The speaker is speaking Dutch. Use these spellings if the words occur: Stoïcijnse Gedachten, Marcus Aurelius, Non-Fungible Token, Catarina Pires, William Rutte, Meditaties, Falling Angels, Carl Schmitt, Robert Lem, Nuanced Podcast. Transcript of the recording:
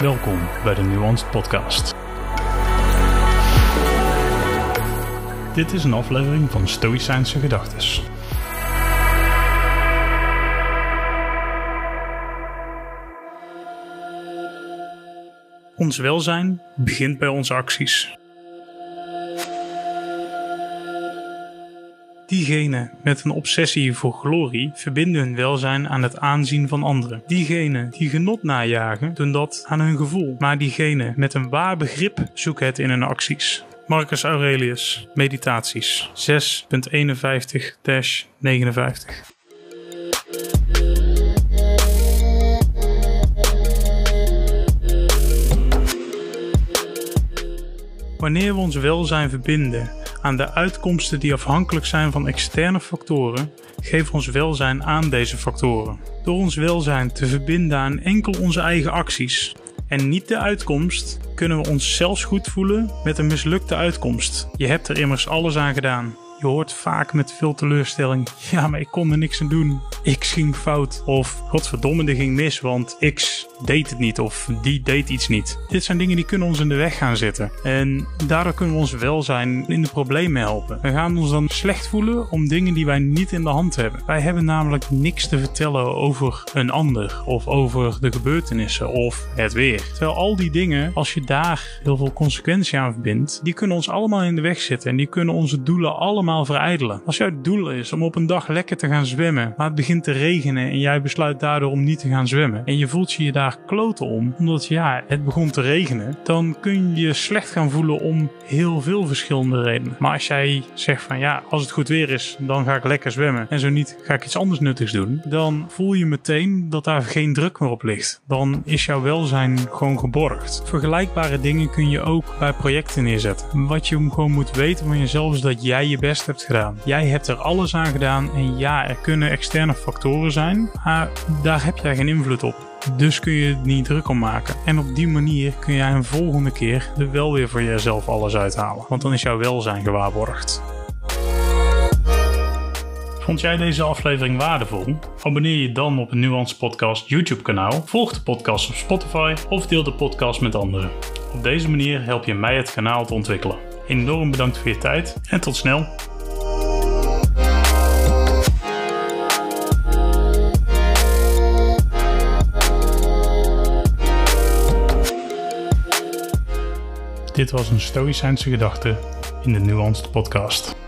Welkom bij de Nuanced Podcast. Dit is een aflevering van Stoïcijnse Gedachten. Ons welzijn begint bij onze acties. Diegenen met een obsessie voor glorie verbinden hun welzijn aan het aanzien van anderen. Diegenen die genot najagen doen dat aan hun gevoel. Maar diegenen met een waar begrip zoeken het in hun acties. Marcus Aurelius, Meditaties 6.51-59. Wanneer we ons welzijn verbinden aan de uitkomsten die afhankelijk zijn van externe factoren, geven we ons welzijn aan deze factoren. Door ons welzijn te verbinden aan enkel onze eigen acties en niet de uitkomst, kunnen we ons zelfs goed voelen met een mislukte uitkomst. Je hebt er immers alles aan gedaan. Je hoort vaak met veel teleurstelling: ja, maar ik kon er niks aan doen. X ging fout. Of godverdomme, dit ging mis, want X deed het niet. Of die deed iets niet. Dit zijn dingen die kunnen ons in de weg gaan zitten. En daardoor kunnen we ons welzijn in de problemen helpen. We gaan ons dan slecht voelen om dingen die wij niet in de hand hebben. Wij hebben namelijk niks te vertellen over een ander. Of over de gebeurtenissen. Of het weer. Terwijl al die dingen, als je daar heel veel consequentie aan verbindt, die kunnen ons allemaal in de weg zitten. En die kunnen onze doelen allemaal verijdelen. Als jouw doel is om op een dag lekker te gaan zwemmen, maar het begint te regenen en jij besluit daardoor om niet te gaan zwemmen en je voelt je daar kloten om, omdat het begon te regenen, dan kun je je slecht gaan voelen om heel veel verschillende redenen. Maar als jij zegt van als het goed weer is, dan ga ik lekker zwemmen en zo niet, ga ik iets anders nuttigs doen, dan voel je meteen dat daar geen druk meer op ligt. Dan is jouw welzijn gewoon geborgd. Vergelijkbare dingen kun je ook bij projecten neerzetten. Wat je gewoon moet weten van jezelf is dat jij je best hebt gedaan. Jij hebt er alles aan gedaan en er kunnen externe factoren zijn, maar daar heb jij geen invloed op. Dus kun je het niet druk om maken. En op die manier kun jij een volgende keer er wel weer voor jezelf alles uithalen. Want dan is jouw welzijn gewaarborgd. Vond jij deze aflevering waardevol? Abonneer je dan op het Nuanced Podcast YouTube kanaal, volg de podcast op Spotify of deel de podcast met anderen. Op deze manier help je mij het kanaal te ontwikkelen. Enorm bedankt voor je tijd en tot snel! Dit was een Stoïcijnse gedachte in de Nuanced Podcast.